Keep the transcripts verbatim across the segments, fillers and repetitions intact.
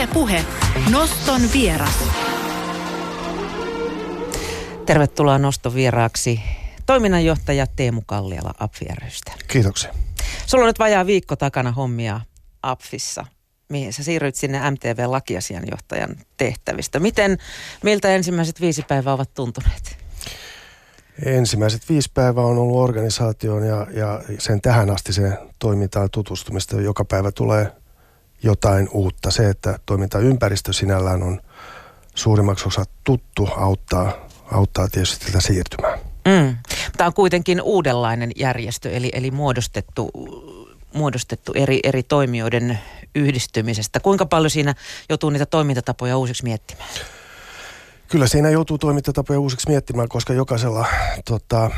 Yle Puhe. Noston vieras. Tervetuloa Noston vieraaksi toiminnanjohtaja Teemu Kalliala A P F I ry:stä. Kiitoksia. Sulla on nyt vajaa viikko takana hommia A P F:issa, mihin sä siirryit sinne M T V-lakiasianjohtajan tehtävistä. Miten, miltä ensimmäiset viisi päivää ovat tuntuneet? Ensimmäiset viisi päivää on ollut organisaation ja, ja sen tähän asti se toimintaan tutustumista. Joka päivä tulee jotain uutta. Se, että toimintaympäristö sinällään on suurimmaksi osa tuttu, auttaa, auttaa tietysti tätä siirtymään. Mm. Tämä on kuitenkin uudenlainen järjestö, eli, eli muodostettu, muodostettu eri, eri toimijoiden yhdistymisestä. Kuinka paljon siinä joutuu niitä toimintatapoja uusiksi miettimään? Kyllä siinä joutuu toimintatapoja uusiksi miettimään, koska jokaisella tota,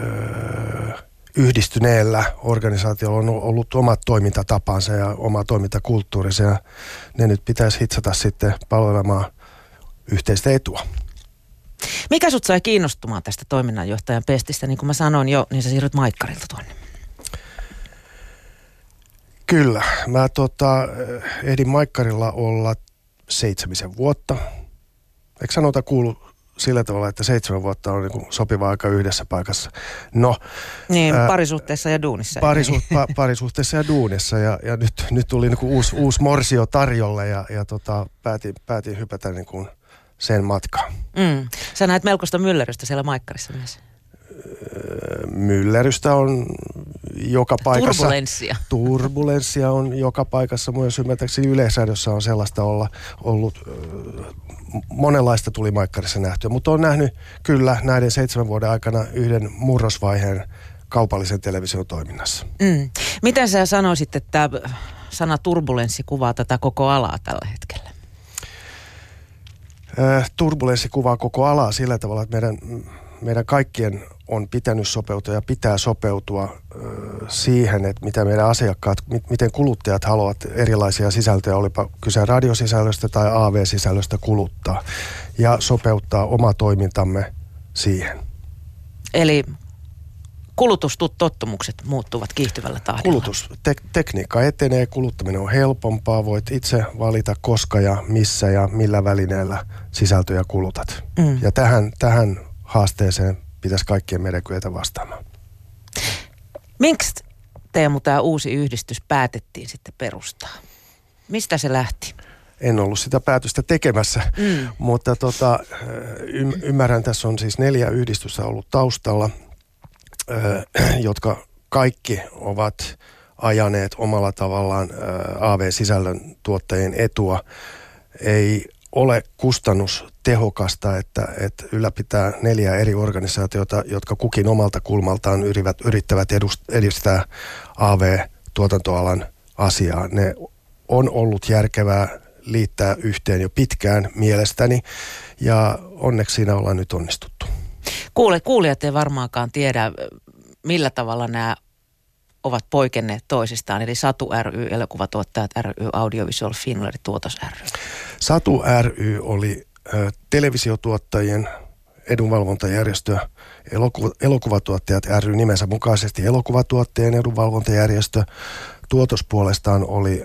öö, yhdistyneellä organisaatiolla on ollut omat toimintatapansa ja oma toimintakulttuurinsa, ja ne nyt pitäisi hitsata sitten palvelemaan yhteistä etua. Mikä sut sai kiinnostumaan tästä toiminnanjohtajan pestistä? Niin kuin mä sanoin jo, niin sä siirryt maikkarilta tuonne. Kyllä. Mä tota, ehdin maikkarilla olla seitsemisen vuotta. Eikö sanota kuulu sillä tavalla, että seitsemän vuotta on niin sopiva aika yhdessä paikassa? No, niin, ää, parisuhteessa ja duunissa. Parisuht, pa, parisuhteessa ja duunissa. Ja, ja nyt, nyt tuli niin uusi, uusi morsio tarjolle ja, ja tota, päätin, päätin hypätä niin kuin sen matkaan. Mm. Sä näet melkoista myllerrystä siellä maikkarissa myös. Myllerrystä on joka paikassa. Turbulenssia. Turbulenssia on joka paikassa. Myös ymmärtääkseni yleisradiossa on sellaista olla, ollut. Monenlaista tuli maikkarissa nähtyä, mutta olen nähnyt kyllä näiden seitsemän vuoden aikana yhden murrosvaiheen kaupallisen television toiminnassa. Mm. Miten sä sanoisit, että sana turbulenssi kuvaa tätä koko alaa tällä hetkellä? Turbulenssi kuvaa koko alaa sillä tavalla, että meidän, meidän kaikkien on pitänyt sopeutua ja pitää sopeutua siihen, että mitä meidän asiakkaat, miten kuluttajat haluavat erilaisia sisältöjä, olipa kyse radiosisällöstä tai A V-sisällöstä kuluttaa, ja sopeuttaa oma toimintamme siihen. Eli kulutustottumukset muuttuvat kiihtyvällä tahdilla. Kulutustekniikka etenee, kuluttaminen on helpompaa, voit itse valita koska ja missä ja millä välineellä sisältöjä kulutat. Mm. Ja tähän, tähän haasteeseen pitäisi kaikkien meidän kyetä vastaamaan. Miksi, Teemu, tämä uusi yhdistys päätettiin sitten perustaa? Mistä se lähti? En ollut sitä päätöstä tekemässä, mm. mutta tota, ymmärrän, tässä on siis neljä yhdistystä ollut taustalla, jotka kaikki ovat ajaneet omalla tavallaan A V-sisällön tuottajien etua. Ei ole kustannustehokasta, että, että ylläpitää neljää eri organisaatiota, jotka kukin omalta kulmaltaan yrivät, yrittävät edust, edistää A V-tuotantoalan asiaa. Ne on ollut järkevää liittää yhteen jo pitkään mielestäni, ja onneksi siinä ollaan nyt onnistuttu. Kuule, kuulijat ei varmaankaan tiedä, millä tavalla nämä ovat poikenneet toisistaan, eli Satu ry, elokuvatuottajat ry, Audiovisual Finland, Tuotos ry. Satu ry oli ö, televisiotuottajien edunvalvontajärjestö, elokuva, elokuvatuottajat ry nimensä mukaisesti elokuvatuottajien edunvalvontajärjestö. Tuotos puolestaan oli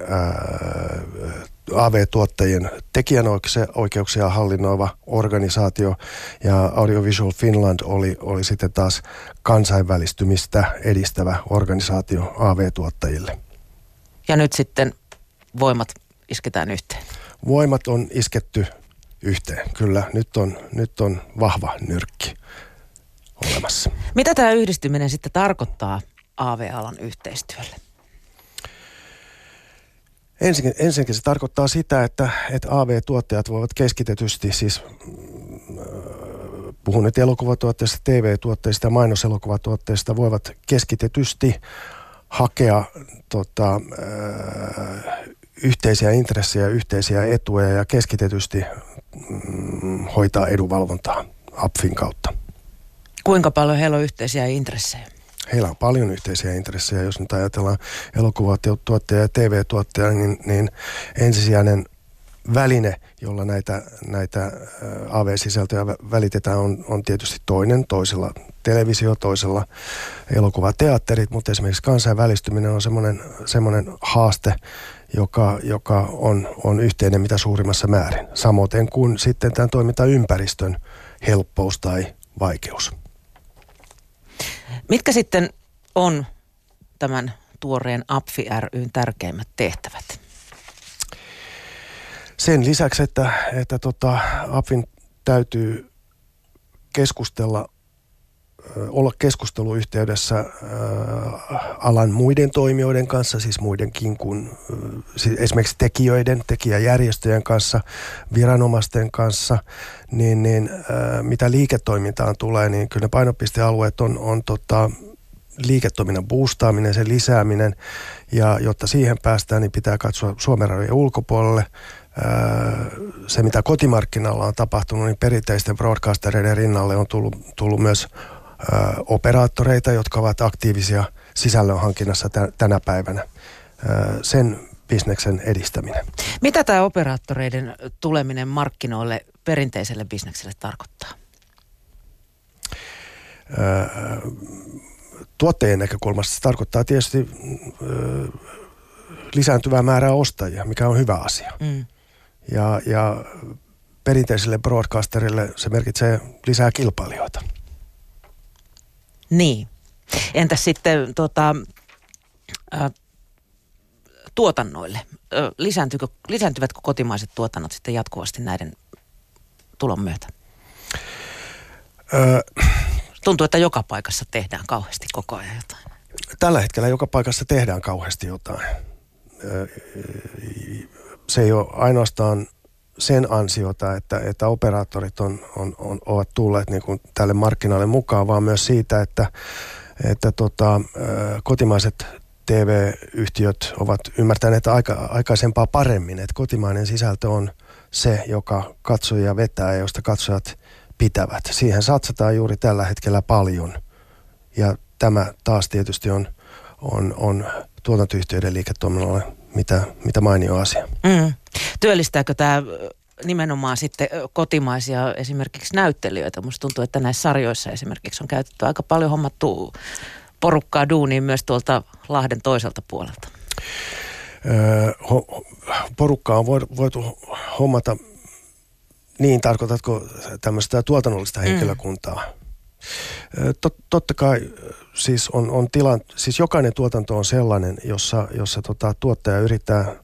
A V-tuottajien tekijänoikeuksia hallinnoiva organisaatio, ja Audiovisual Finland oli, oli sitten taas kansainvälistymistä edistävä organisaatio A V-tuottajille. Ja nyt sitten voimat isketään yhteen. Voimat on isketty yhteen, kyllä. Nyt on, nyt on vahva nyrkki olemassa. Mitä tämä yhdistyminen sitten tarkoittaa A V-alan yhteistyölle? Ensinnäkin se tarkoittaa sitä, että, että A V-tuottajat voivat keskitetysti, siis puhun nyt elokuvatuotteista, T V-tuotteista ja mainoselokuvatuotteista, voivat keskitetysti hakea tota, yhteisiä intressejä, yhteisiä etuja ja keskitetysti mm, hoitaa edunvalvontaa A P F I n kautta. Kuinka paljon heillä on yhteisiä intressejä? Heillä on paljon yhteisiä intressejä. Jos nyt ajatellaan elokuvatuottajia ja T V-tuottajia, niin, niin ensisijainen väline, jolla näitä, näitä A V-sisältöjä välitetään, on, on tietysti toinen. Toisella televisio, toisella elokuvateatterit, mutta esimerkiksi kansainvälistyminen on semmoinen haaste, joka, joka on, on yhteinen mitä suurimmassa määrin. Samoin kuin sitten tämän toimintaympäristön helppous tai vaikeus. Mitkä sitten on tämän tuoreen A P F I ry:n tärkeimmät tehtävät? Sen lisäksi, että, että tota, A P F I:n täytyy keskustella, olla keskusteluyhteydessä ää, alan muiden toimijoiden kanssa, siis muidenkin kuin siis esimerkiksi tekijöiden, tekijäjärjestöjen kanssa, viranomaisten kanssa, niin, niin ää, mitä liiketoimintaan tulee, niin kyllä ne painopistealueet on, on tota, liiketoiminnan boostaaminen, sen lisääminen, ja jotta siihen päästään, niin pitää katsoa Suomen rajojen ulkopuolelle. Se, mitä kotimarkkinalla on tapahtunut, niin perinteisten broadcastereiden rinnalle on tullut, tullut myös operaattoreita, jotka ovat aktiivisia sisällönhankinnassa tänä päivänä. Sen bisneksen edistäminen. Mitä tämä operaattoreiden tuleminen markkinoille perinteiselle bisnekselle tarkoittaa? Öö, tuottajien näkökulmasta se tarkoittaa tietysti öö, lisääntyvää määrää ostajia, mikä on hyvä asia. Mm. Ja, ja perinteiselle broadcasterille se merkitsee lisää kilpailijoita. Niin. Entäs sitten tota, äh, tuotannoille? Äh, lisääntyykö, lisääntyvätkö kotimaiset tuotannot sitten jatkuvasti näiden tulon myötä? Äh, Tuntuu, että joka paikassa tehdään kauheasti koko ajan jotain. Tällä hetkellä joka paikassa tehdään kauheasti jotain. Se ei ole ainoastaan sen ansiota, että, että operaattorit on, on, on, ovat tulleet niin kuin tälle markkinoille mukaan, vaan myös siitä, että, että tota, kotimaiset T V-yhtiöt ovat ymmärtäneet aika, aikaisempaa paremmin, että kotimainen sisältö on se, joka katsojia vetää ja josta katsojat pitävät. Siihen satsataan juuri tällä hetkellä paljon, ja tämä taas tietysti on, on, on tuotantoyhtiöiden liiketoiminnalle mitä, mitä mainio asia. Mm. Työllistääkö tämä nimenomaan sitten kotimaisia esimerkiksi näyttelijöitä? Musta tuntuu, että näissä sarjoissa esimerkiksi on käytetty aika paljon hommattua porukkaa duuniin myös tuolta Lahden toiselta puolelta. Öö, ho, porukkaa on voitu hommata, niin tarkoitatko tämmöistä tuotannollista henkilökuntaa? Mm. Tot, totta kai siis, on, on tilan, siis jokainen tuotanto on sellainen, jossa, jossa tota, tuottaja yrittää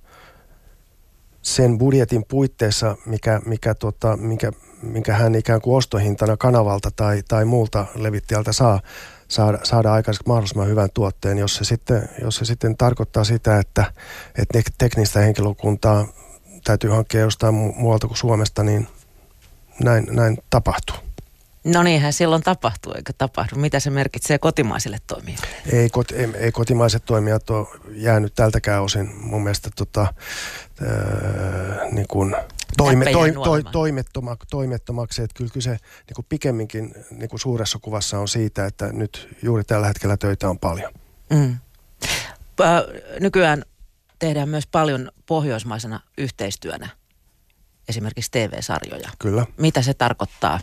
sen budjetin puitteissa, mikä, mikä, tota, mikä, minkä hän ikään kuin ostohintana kanavalta tai, tai muulta levittäjältä saa, saada, saada aikaiseksi mahdollisimman hyvän tuotteen, jos se sitten, jos se sitten tarkoittaa sitä, että, että teknistä henkilökuntaa täytyy hankkia jostain muualta kuin Suomesta, niin näin, näin tapahtuu. No niinhän silloin tapahtuu, eikä tapahdu. Mitä se merkitsee kotimaisille toimijoille? Ei, kot, ei, ei kotimaiset toimijat ole jäänyt tältäkään osin mun mielestä tota, öö, niin kuin toime, to, to, toimettomak, toimettomaksi. Että kyllä kyse niin kuin pikemminkin niin kuin suuressa kuvassa on siitä, että nyt juuri tällä hetkellä töitä on paljon. Mm. Nykyään tehdään myös paljon pohjoismaisena yhteistyönä esimerkiksi T V-sarjoja. Kyllä. Mitä se tarkoittaa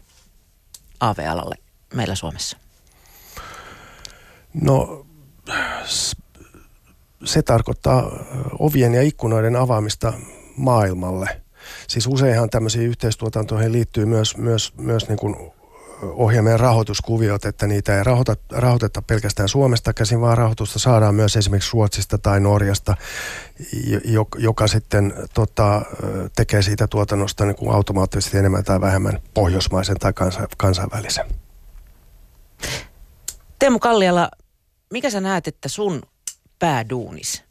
A V-alalle meillä Suomessa? No se tarkoittaa ovien ja ikkunoiden avaamista maailmalle. Siis useinhan tämmöisiin yhteistuotantoihin liittyy myös, myös, myös niin kuin ohjelmien rahoituskuviot, että niitä ei rahoita, rahoiteta pelkästään Suomesta käsin, vaan rahoitusta saadaan myös esimerkiksi Ruotsista tai Norjasta, joka sitten tota, tekee siitä tuotannosta niin kuin automaattisesti enemmän tai vähemmän pohjoismaisen tai kansainvälisen. Teemu Kalliala, mikä sä näet, että sun pääduunis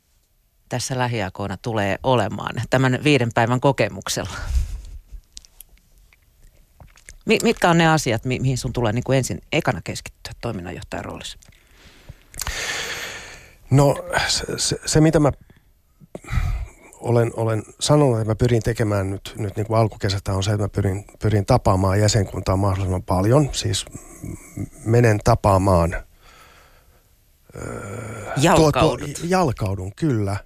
tässä lähiaikoina tulee olemaan tämän viiden päivän kokemuksella? Mitkä on ne asiat, mi- mihin sun tulee niin kuin ensin ekana keskittyä toiminnanjohtajan roolissa? No se, se, se mitä mä olen, olen sanonut, että mä pyrin tekemään nyt, nyt niin kuin alkukesästä, on se, että mä pyrin, pyrin tapaamaan jäsenkuntaa mahdollisimman paljon. Siis menen tapaamaan. Öö, Jalkaudut. Tuo, tuo, jalkaudun, kyllä.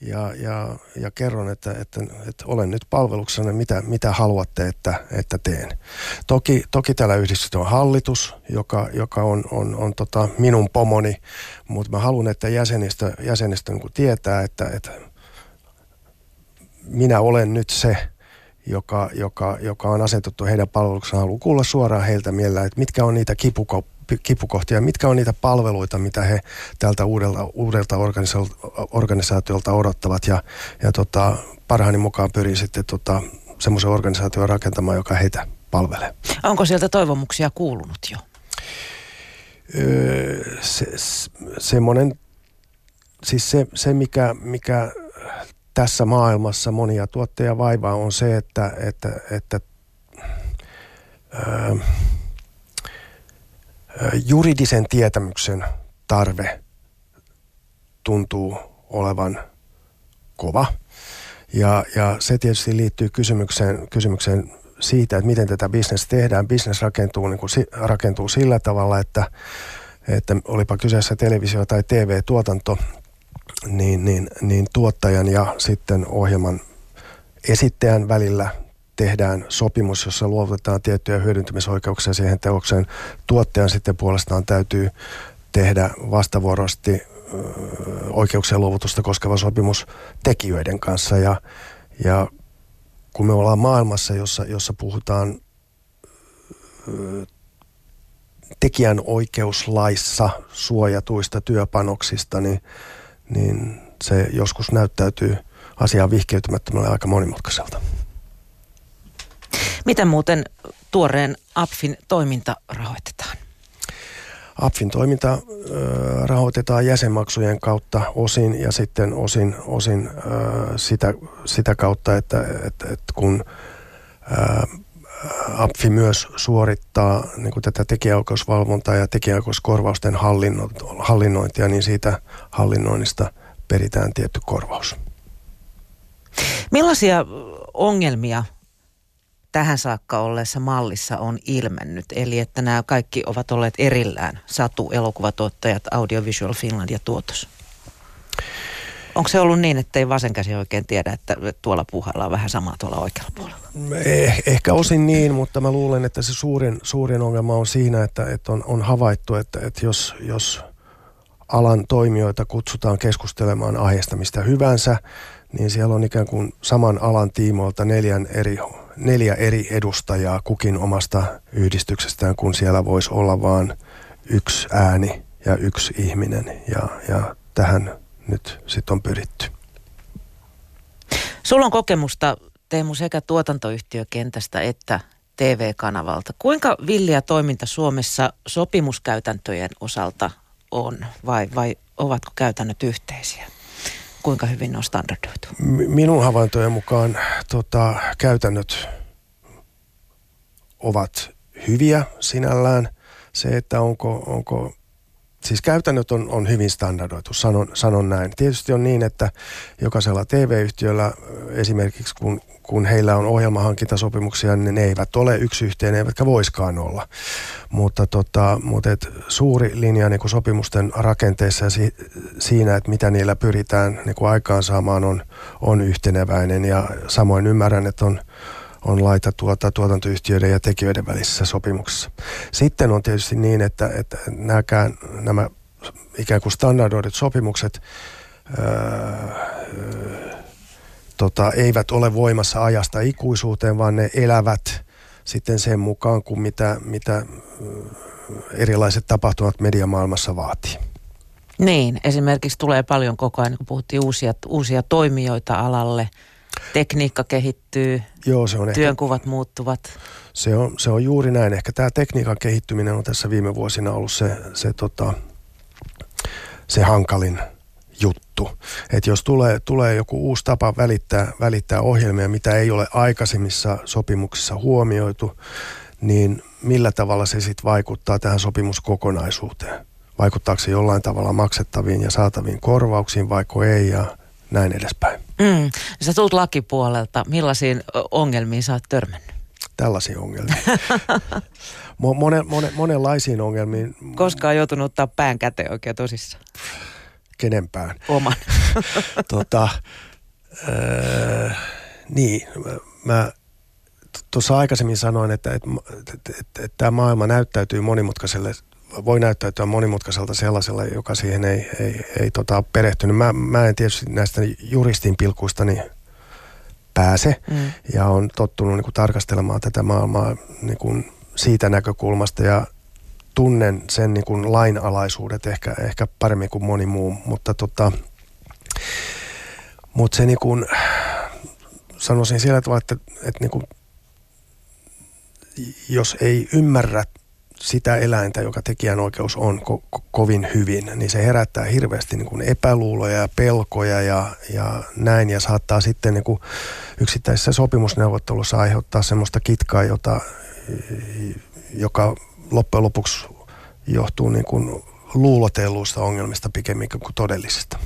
Ja, ja, ja kerron, että, että, että olen nyt palveluksena, mitä, mitä haluatte, että, että teen. Toki, toki täällä yhdistetty on hallitus, joka, joka on, on, on tota minun pomoni, mutta mä haluan, että jäsenistö, jäsenistö niin kuin tietää, että, että minä olen nyt se, joka, joka, joka on asetettu heidän palveluksensa, haluaa kuulla suoraan heiltä mielellään, että mitkä on niitä kipukoppia, kipukohtia, mitkä on niitä palveluita, mitä he tältä uudelta, uudelta organisa- organisaatiolta odottavat ja, ja tota, parhaani mukaan pyrin sitten tota, semmoisen organisaation rakentamaan, joka heitä palvelee. Onko sieltä toivomuksia kuulunut jo? Öö, se, se, semmoinen, siis se, se mikä, mikä tässä maailmassa monia tuottajia vaivaa on se, että, että, että öö, juridisen tietämyksen tarve tuntuu olevan kova ja, ja se tietysti liittyy kysymykseen, kysymykseen siitä, että miten tätä business tehdään. Business rakentuu, niin kuin, rakentuu sillä tavalla, että, että olipa kyseessä televisio- tai T V-tuotanto, niin, niin, niin tuottajan ja sitten ohjelman esittäjän välillä tehdään sopimus, jossa luovutetaan tiettyjä hyödyntämisoikeuksia siihen teokseen. Tuottajan sitten puolestaan täytyy tehdä vastavuoroisesti oikeuksien luovutusta koskeva sopimus tekijöiden kanssa. Ja, ja kun me ollaan maailmassa, jossa, jossa puhutaan ö, tekijänoikeuslaissa suojatuista työpanoksista, niin, niin se joskus näyttäytyy asiaan vihkeytymättömällä aika monimutkaiselta. Miten muuten tuoreen A P F I n toiminta rahoitetaan? A P F I n toiminta ö, rahoitetaan jäsenmaksujen kautta osin ja sitten osin, osin ö, sitä, sitä kautta, että et, et kun ö, A P F I myös suorittaa niin kuin tätä tekijäoikeusvalvontaa ja tekijäoikeuskorvausten hallinno, hallinnointia, niin siitä hallinnoinnista peritään tietty korvaus. Millaisia ongelmia tähän saakka olleessa mallissa on ilmennyt, eli että nämä kaikki ovat olleet erillään, Satu, elokuvatuottajat, Audiovisual Finland ja Tuotos? Onko se ollut niin, että ei vasen käsi oikein tiedä, että tuolla puuhaillaan vähän samaa tuolla oikealla puolella? Eh, ehkä osin niin, mutta mä luulen, että se suurin, suurin ongelma on siinä, että, että on, on havaittu, että, että jos, jos alan toimijoita kutsutaan keskustelemaan aiheesta mistä hyvänsä, niin siellä on ikään kuin saman alan tiimoilta neljän eri, neljä eri edustajaa kukin omasta yhdistyksestään, kun siellä voisi olla vaan yksi ääni ja yksi ihminen. Ja, ja tähän nyt sitten on pyritty. Sulla on kokemusta, Teemu, sekä tuotantoyhtiökentästä että T V-kanavalta. Kuinka villiä toiminta Suomessa sopimuskäytäntöjen osalta on vai, vai ovatko käytännöt yhteisiä? Kuinka hyvin ne on standardoitu? Minun havaintojen mukaan tota, käytännöt ovat hyviä sinällään. Se, että onko, onko siis käytännöt on, on hyvin standardoitu, sanon, sanon näin. Tietysti on niin, että jokaisella T V-yhtiöllä esimerkiksi kun, kun heillä on ohjelmahankintasopimuksia, niin ne eivät ole yksi yhteen, eivätkä voiskaan olla. Mutta, tota, mutta et suuri linja niin kuin sopimusten rakenteessa ja si, siinä, että mitä niillä pyritään niin kuin aikaansaamaan, on, on yhteneväinen. Ja samoin ymmärrän, että on, on laita tuota, tuotantoyhtiöiden ja tekijöiden välisessä sopimuksessa. Sitten on tietysti niin, että, että nämäkään, nämä ikään kuin standardoidut sopimukset öö, Tota, eivät ole voimassa ajasta ikuisuuteen, vaan ne elävät sitten sen mukaan, kuin mitä, mitä erilaiset tapahtumat mediamaailmassa vaatii. Niin, esimerkiksi tulee paljon koko ajan, kun puhuttiin uusia, uusia toimijoita alalle. Tekniikka kehittyy, Joo, se on työnkuvat ehkä, muuttuvat. Se on, se on juuri näin. Ehkä tämä tekniikan kehittyminen on tässä viime vuosina ollut se, se, tota, se hankalin juttu. Että jos tulee, tulee joku uusi tapa välittää, välittää ohjelmia, mitä ei ole aikaisemmissa sopimuksissa huomioitu, niin millä tavalla se sitten vaikuttaa tähän sopimuskokonaisuuteen? Vaikuttaako se jollain tavalla maksettaviin ja saataviin korvauksiin, vaiko ei ja näin edespäin? Mm. Sä tulet lakipuolelta. Millaisiin ongelmiin sä oot törmännyt? Tällaisiin ongelmiin. Monen, monen, monenlaisiin ongelmiin. Koska on joutunut ottaa pään käteen oikein tosissaan. Kenempään. Oman. tota, öö, niin, mä tuossa aikaisemmin sanoin, että et, et, et, et tämä maailma näyttäytyy monimutkaiselle, voi näyttäytyä monimutkaiselta sellaiselle, joka siihen ei, ei, ei tota, perehtynyt. Mä, mä en tietysti näistä juristin pilkuistani pääse mm. ja on tottunut niin kuin tarkastelemaan tätä maailmaa niin kuin siitä näkökulmasta ja tunnen sen niin kuin lainalaisuudet ehkä, ehkä paremmin kuin moni muu, mutta tota, mut se niin kuin, sanoisin sillä tavalla, että, että niin kuin, jos ei ymmärrä sitä eläintä, joka tekijänoikeus on ko- ko- kovin hyvin, niin se herättää hirveästi niin kuin epäluuloja ja pelkoja ja, ja näin. Ja saattaa sitten niin kuin yksittäisessä sopimusneuvottelussa aiheuttaa semmoista kitkaa, jota, joka loppujen lopuksi johtuu niin kuin luulotelluista ongelmista pikemmin kuin todellisista.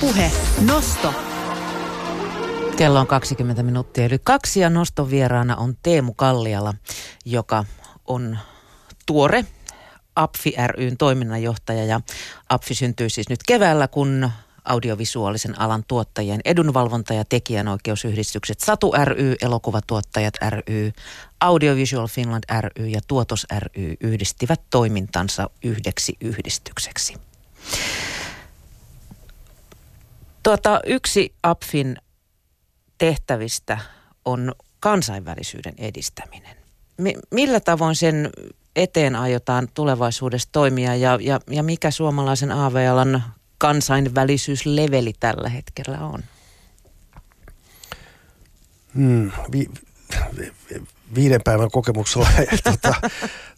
Puhe. Nosto. Kello on kaksikymmentä minuuttia eli kaksi ja noston vieraana on Teemu Kalliala, joka on tuore A P F I ry:n toiminnanjohtaja ja A P F I syntyy siis nyt keväällä, kun audiovisuaalisen alan tuottajien edunvalvonta- ja tekijänoikeusyhdistykset Satu ry, elokuvatuottajat ry, Audiovisual Finland ry ja Tuotos ry yhdistivät toimintansa yhdeksi yhdistykseksi. Tuota, yksi A P F I n tehtävistä on kansainvälisyyden edistäminen. Millä tavoin sen eteen aiotaan tulevaisuudessa toimia ja, ja, ja mikä suomalaisen A V L-alan kansainvälisyysleveli tällä hetkellä on? Mm, vi, vi, vi, viiden päivän kokemuksella tota,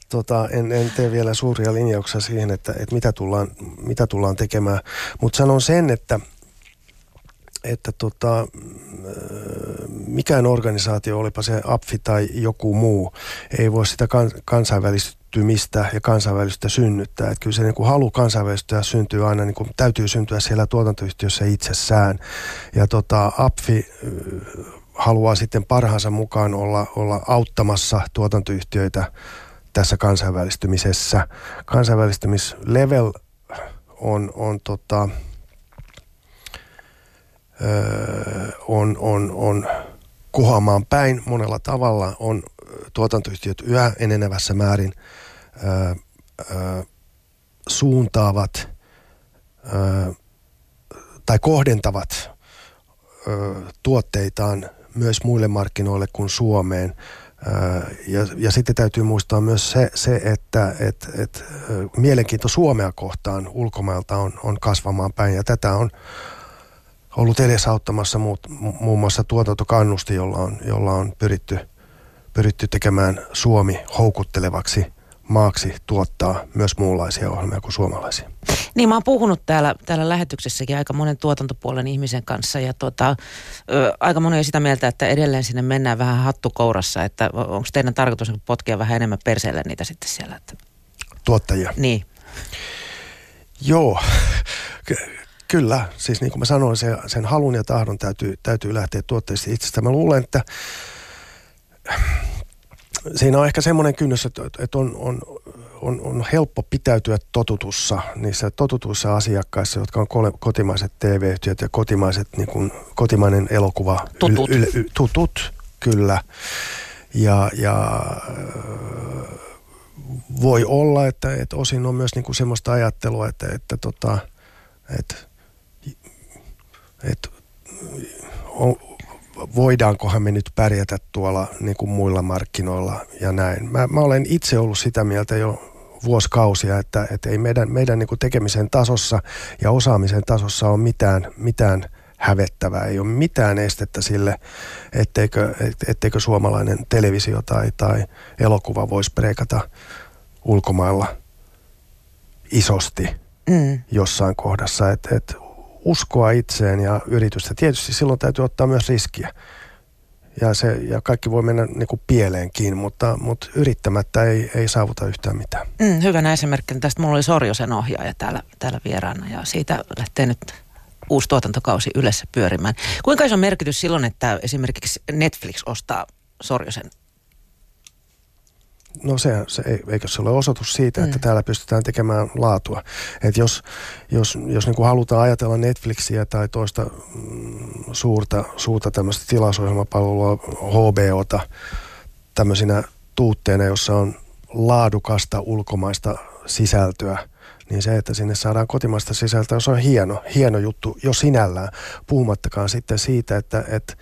tota, en, en tee vielä suuria linjauksia siihen, että, että mitä, tullaan, mitä tullaan tekemään, mutta sanon sen, että että tota, mikään organisaatio, olipa se A P F I tai joku muu, ei voi sitä kansainvälistymistä ja kansainvälistä synnyttää. Että kyllä se niin kuin halu kansainvälistyä syntyy aina, niin kuin täytyy syntyä siellä tuotantoyhtiössä itsessään. Ja tota, A P F I haluaa sitten parhaansa mukaan olla, olla auttamassa tuotantoyhtiöitä tässä kansainvälistymisessä. Kansainvälistymislevel on, on tota... Öö, on, on, on kohoamaan päin monella tavalla, on tuotantoyhtiöt yhä enenevässä määrin öö, öö, suuntaavat öö, tai kohdentavat öö, tuotteitaan myös muille markkinoille kuin Suomeen. Ja, ja sitten täytyy muistaa myös se, se että et, et, mielenkiinto Suomea kohtaan ulkomailta on, on kasvamaan päin ja tätä on ollut edesauttamassa muut, muun muassa tuotantokannusti, jolla on, jolla on pyritty, pyritty tekemään Suomi houkuttelevaksi maaksi tuottaa myös muunlaisia ohjelmia kuin suomalaisia. Niin, mä oon puhunut täällä, täällä lähetyksessäkin aika monen tuotantopuolen ihmisen kanssa ja tuota, ö, aika moni on sitä mieltä, että edelleen sinne mennään vähän hattukourassa, että onko teidän tarkoitus potkia vähän enemmän perseelle niitä sitten siellä? Että... Tuottajia? Niin. Joo. Kyllä, siis niin kuin mä sanoin, sen halun ja tahdon täytyy, täytyy lähteä tuotteista itsestä. Mä luulen, että siinä on ehkä semmoinen kynnys, että on, on, on, on helppo pitäytyä totutussa, niissä totutuissa asiakkaissa, jotka on kotimaiset T V-yhtiöt ja kotimaiset, niin kuin, kotimainen elokuva. Tutut. Yl, yl, tutut, kyllä. Ja... ja voi olla, että, että osin on myös niin kuin semmoista ajattelua, että, että tota... Että et, voidaankohan me nyt pärjätä tuolla niin kuin muilla markkinoilla ja näin. Mä, mä olen itse ollut sitä mieltä jo vuosikausia, että et ei meidän, meidän niin kuin tekemisen tasossa ja osaamisen tasossa ole mitään, mitään hävettävää. Ei ole mitään estettä sille, etteikö, etteikö suomalainen televisio tai, tai elokuva voisi breikata ulkomailla isosti. Mm. Jossain kohdassa, että et uskoa itseen ja yritystä. Tietysti silloin täytyy ottaa myös riskiä ja, se, ja kaikki voi mennä niinku pieleenkin, mutta, mutta yrittämättä ei, ei saavuta yhtään mitään. Mm, hyvänä esimerkkinä tästä mulla oli Sorjosen ohjaaja täällä, täällä vieraana ja siitä lähtee nyt uusi tuotantokausi Ylessä pyörimään. Kuinka iso merkitys silloin, että esimerkiksi Netflix ostaa Sorjosen no se, se eikö se ole osoitus siitä, että mm. täällä pystytään tekemään laatua. Että jos, jos, jos niin kuin halutaan ajatella Netflixiä tai toista suurta, suurta tämmöistä tilausohjelmapalvelua, H B O:ta, tämmöisinä tuutteina, jossa on laadukasta ulkomaista sisältöä, niin se, että sinne saadaan kotimaista sisältöä, se on hieno, hieno juttu jo sinällään. Puhumattakaan sitten siitä, että, että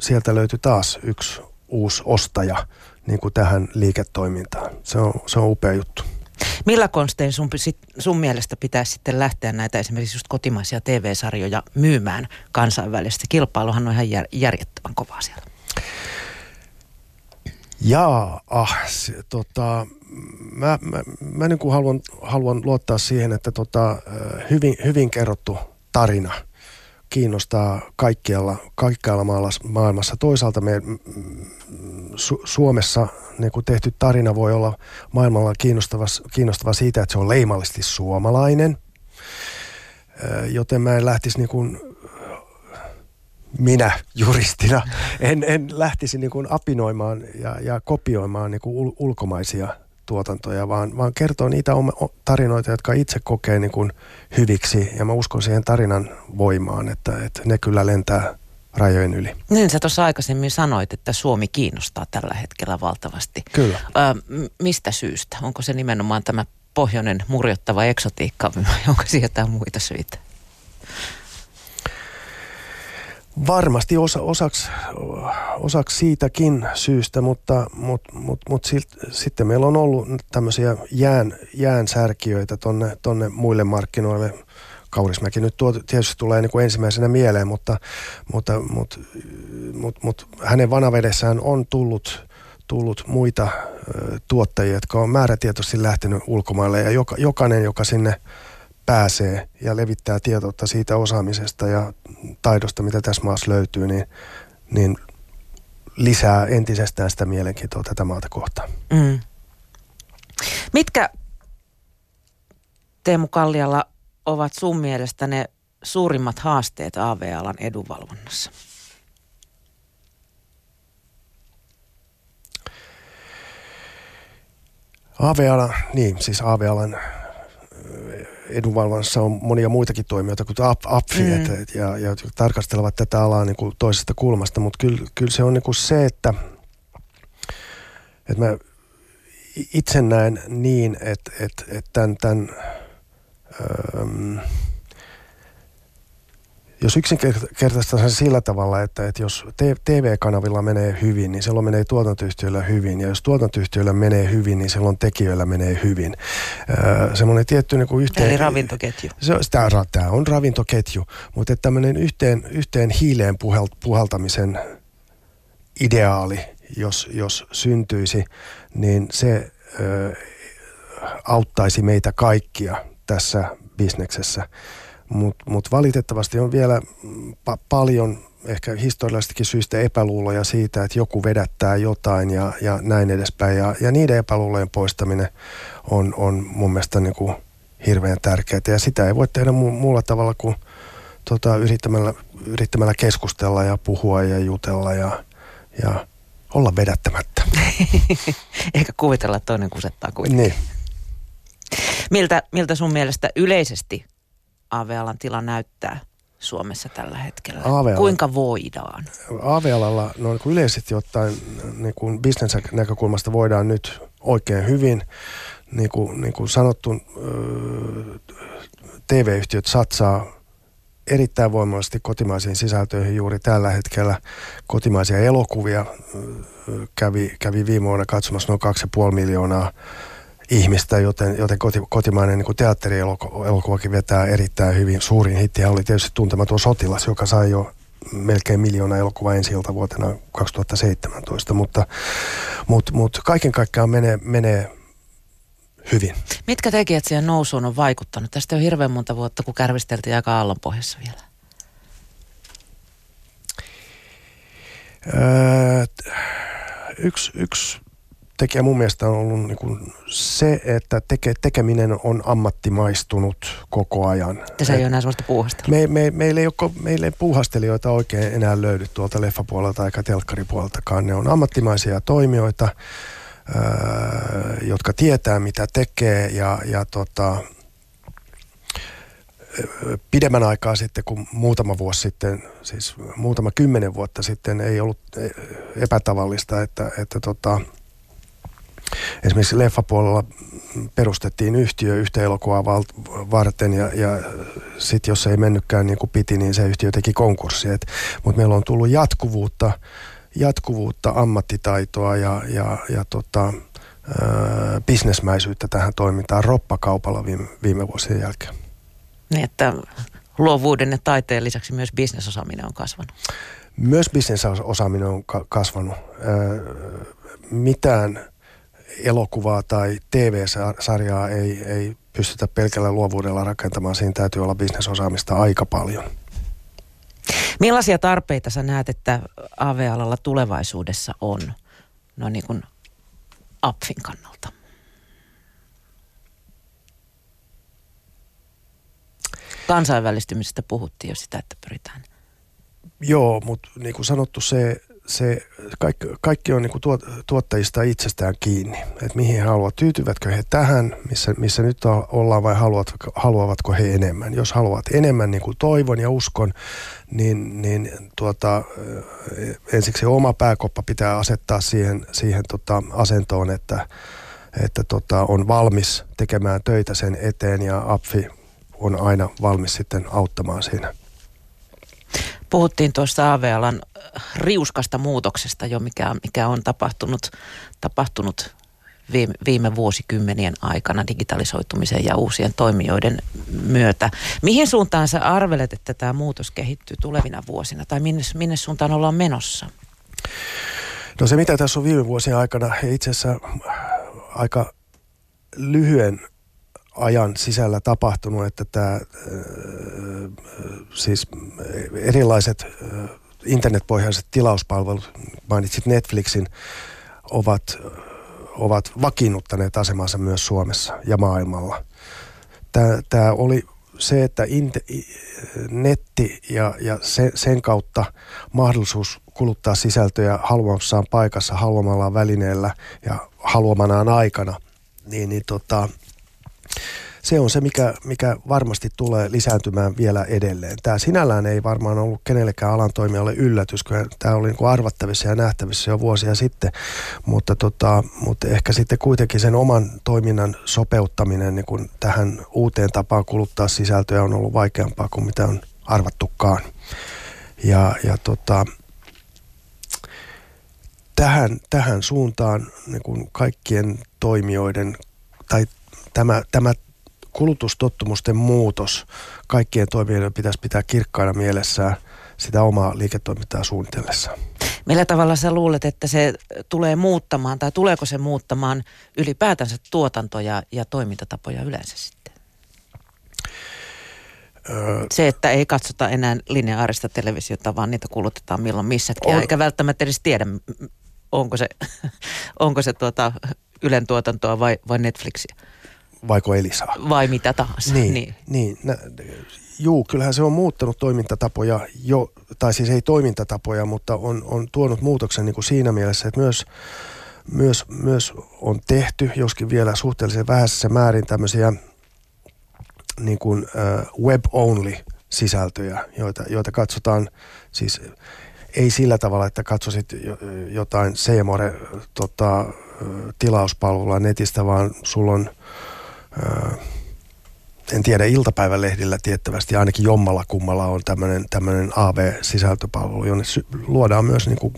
sieltä löytyy taas yksi uusi ostaja niin kuin tähän liiketoimintaan. Se on, se on upea juttu. Millä konstein sun, sun mielestä pitäisi sitten lähteä näitä esimerkiksi just kotimaisia T V-sarjoja myymään kansainvälisesti? Kilpailuhan on ihan jär, järjettömän kovaa siellä. Jaa, ah, se, tota... Mä, mä, mä niin kuin haluan, haluan luottaa siihen, että tota, hyvin, hyvin kerrottu tarina kiinnostaa kaikkialla, kaikkialla maailmassa. Toisaalta me, Su- Suomessa niin kuin tehty tarina voi olla maailmalla kiinnostava, kiinnostava siitä, että se on leimallisesti suomalainen, joten mä en lähtisi niin kuin minä juristina en, en lähtisi niin kuin apinoimaan ja, ja kopioimaan niin kuin ul- ulkomaisia tuotantoja, vaan, vaan kertoo niitä tarinoita, jotka itse kokee niin kuin hyviksi, ja mä uskon siihen tarinan voimaan, että, että ne kyllä lentää rajojen yli. Niin, sä tuossa aikaisemmin sanoit, että Suomi kiinnostaa tällä hetkellä valtavasti. Kyllä. Ö, mistä syystä? Onko se nimenomaan tämä pohjoinen murjottava eksotiikka, onko siihen jotain muita syitä? Varmasti osa, osaksi, osaksi siitäkin syystä, mutta, mutta, mutta, mutta silt, sitten meillä on ollut tämmöisiä jään, jäänsärkijöitä tonne, tonne muille markkinoille. Kaurismäki nyt tuo, tietysti tulee niin kuin ensimmäisenä mieleen, mutta, mutta, mutta, mutta, mutta hänen vanavedessään on tullut, tullut muita ö, tuottajia, jotka on määrätietoisesti lähtenyt ulkomaille, ja joka, jokainen, joka sinne pääsee ja levittää tietoutta siitä osaamisesta ja taidosta, mitä tässä maassa löytyy, niin, niin lisää entisestään sitä mielenkiintoa tätä maata kohtaan. Mm. Mitkä, Teemu Kalliala, ovat sun mielestä ne suurimmat haasteet A V-alan edunvalvonnassa? A V-alan, niin siis A V-alan edunvalvonnassa on monia muitakin toimijoita kuin A P F I mm. ja, ja tarkastelevat tätä alaa niin kuin toisesta kulmasta, mutta kyllä, kyllä se on niin kuin se, että, että mä itse näen niin, että, että, että tämän, tämän ähm, jos yksinkertaistaan sillä tavalla, että, että jos T V-kanavilla menee hyvin, niin silloin menee tuotantoyhtiöillä hyvin. Ja jos tuotantoyhtiöillä menee hyvin, niin silloin tekijöillä menee hyvin. Öö, semmoinen tietty niin kuin yhteen... Eli ravintoketju. Tämä on ravintoketju, mutta tämmöinen yhteen, yhteen hiileen puhaltamisen ideaali, jos, jos syntyisi, niin se öö, auttaisi meitä kaikkia tässä bisneksessä. Mutta mut valitettavasti on vielä pa- paljon ehkä historiallisestikin syistä epäluuloja siitä, että joku vedättää jotain ja, ja näin edespäin. Ja, ja niiden epäluulojen poistaminen on, on mun mielestä niinku hirveän tärkeää. Ja sitä ei voi tehdä mu- muulla tavalla kuin tota, yrittämällä, yrittämällä keskustella ja puhua ja jutella ja, ja olla vedättämättä. Eikä kuvitella, että toinen kusettaa kuitenkin. Niin. Miltä, miltä sun mielestä yleisesti A V-alan tila näyttää Suomessa tällä hetkellä? A V-ala, kuinka voidaan? A V-alalla no, niin yleisesti ottaen niin kuin bisnensä näkökulmasta voidaan nyt oikein hyvin. Niin kuin, niin kuin sanottu, T V-yhtiöt satsaa erittäin voimallisesti kotimaisiin sisältöihin juuri tällä hetkellä. Kotimaisia elokuvia kävi, kävi viime vuonna katsomassa noin kaksi pilkku viisi miljoonaa. ihmistä, joten, joten koti, kotimainen niin kuin teatterielokuvakin vetää erittäin hyvin. Suurin hittihän oli tietysti Tuntematon sotilas, joka sai jo melkein miljoona elokuvaa ensi-ilta vuotena kaksituhattaseitsemäntoista, mutta mut, mut kaiken kaikkiaan menee, menee hyvin. Mitkä tekijät siihen nousuun on vaikuttanut? Tästä on hirveän monta vuotta, kun kärvisteltiin aika aallonpohjassa vielä. Öö, yksi... yksi tekijä mun mielestä on ollut niin kuin se, että teke, tekeminen on ammattimaistunut koko ajan. Tässä ei ole enää sellaista puuhastelua. Me, me, meillä ei ole meillä ei puuhastelijoita oikein enää löydy tuolta leffapuolelta eikä telkkaripuoleltakaan. Ne on ammattimaisia toimijoita. jotka tietää mitä tekee ja, ja tota, pidemmän aikaa sitten kuin muutama vuosi sitten, siis muutama kymmenen vuotta sitten ei ollut epätavallista, että, että tota, esimerkiksi leffapuolella perustettiin yhtiö yhtä elokuvaa varten ja, ja sitten jos ei mennytkään niin kuin piti, niin se yhtiö teki konkurssia. Mutta meillä on tullut jatkuvuutta, jatkuvuutta ammattitaitoa ja, ja, ja tota, ö, bisnesmäisyyttä tähän toimintaan roppakaupalla viime, viime vuosien jälkeen. Niin, että luovuuden ja taiteen lisäksi myös bisnesosaaminen on kasvanut. Myös bisnesosaaminen on ka- kasvanut. Ö, mitään elokuvaa tai T V-sarjaa ei, ei pystytä pelkällä luovuudella rakentamaan. Siinä täytyy olla bisnesosaamista aika paljon. Millaisia tarpeita sä näet, että A V-alalla tulevaisuudessa on? No niin kuin A P F I:n kannalta. Kansainvälistymisestä puhuttiin jo sitä, että pyritään. Joo, mutta niin kuin sanottu, se... Se, kaikki, kaikki on niin kuin tuot, tuottajista itsestään kiinni, että mihin he haluavat, tyytyvätkö he tähän, missä, missä nyt ollaan vai haluavatko, haluavatko he enemmän. Jos haluavat enemmän, niin kuin toivon ja uskon, niin, niin tuota, ensiksi oma pääkoppa pitää asettaa siihen, siihen tota asentoon, että, että tota on valmis tekemään töitä sen eteen ja A P F I on aina valmis sitten auttamaan siinä. Puhuttiin tuosta A V-alan riuskasta muutoksesta jo, mikä, mikä on tapahtunut, tapahtunut viime, viime vuosikymmenien aikana digitalisoitumisen ja uusien toimijoiden myötä. Mihin suuntaan sä arvelet, että tämä muutos kehittyy tulevina vuosina tai minne, minne suuntaan ollaan menossa? No se mitä tässä on viime vuosien aikana ja itse asiassa aika lyhyen ajan sisällä tapahtunut, että tämä, siis erilaiset internetpohjaiset tilauspalvelut, mainitsit Netflixin, ovat, ovat vakiinnuttaneet asemansa myös Suomessa ja maailmalla. Tämä, tämä oli se, että netti ja, ja sen kautta mahdollisuus kuluttaa sisältöjä haluamassaan paikassa, haluamallaan välineellä ja haluamanaan aikana, niin, niin tota... Se on se, mikä, mikä varmasti tulee lisääntymään vielä edelleen. Tämä sinällään ei varmaan ollut kenellekään alan toimijalle yllätys, kun tämä oli niin kuin arvattavissa ja nähtävissä jo vuosia sitten, mutta, tota, mutta ehkä sitten kuitenkin sen oman toiminnan sopeuttaminen niin kuin tähän uuteen tapaan kuluttaa sisältöä on ollut vaikeampaa kuin mitä on arvattukaan. Ja, ja tota, tähän, tähän suuntaan niin kuin kaikkien toimijoiden tai Tämä, tämä kulutustottumusten muutos, kaikkien toimijoiden pitäisi pitää kirkkaana mielessään sitä omaa liiketoimintaa suunnitellessa. Millä tavalla sä luulet, että se tulee muuttamaan tai tuleeko se muuttamaan ylipäätänsä tuotantoja ja toimintatapoja yleensä sitten? Öö, se, että ei katsota enää lineaarista televisiota, vaan niitä kulutetaan milloin missäkin. On... Eikä välttämättä edes tiedä, onko se, onko se tuota Ylen tuotantoa vai, vai Netflixiä. Vaiko Elisaa. Vai mitä tahansa. Niin, niin. niin nä, juu, kyllähän se on muuttanut toimintatapoja jo, tai siis ei toimintatapoja, mutta on, on tuonut muutoksen niin kuin siinä mielessä, että myös, myös, myös on tehty, joskin vielä suhteellisen vähäisessä määrin tämmöisiä niin kuin uh, web-only-sisältöjä, joita, joita katsotaan siis... Ei sillä tavalla, että katsoisit jotain Seemore tota, tilauspalvelua netistä, vaan sulla on, en tiedä, iltapäivälehdillä tiettävästi, ainakin jommalla kummalla on tämmöinen A V-sisältöpalvelu, jonne luodaan myös niinku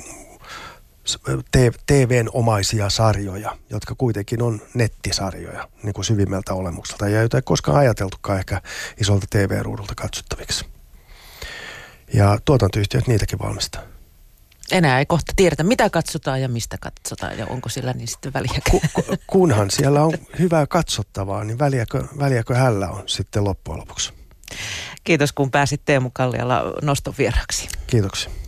T V:n omaisia sarjoja, jotka kuitenkin on nettisarjoja niin kuin syvimmältä olemukselta ja joita ei koskaan ajateltukaan ehkä isolta T V-ruudulta katsottaviksi. Ja tuotantoyhtiöt niitäkin valmistaa. Enää ei kohta tiedetä, mitä katsotaan ja mistä katsotaan ja onko sillä niin sitten väliä. Ku, kunhan siellä on hyvää katsottavaa, niin väliäkö, väliäkö hällä on sitten loppujen lopuksi. Kiitos kun pääsit Teemu Kalliala noston vieraksi. Kiitoksia.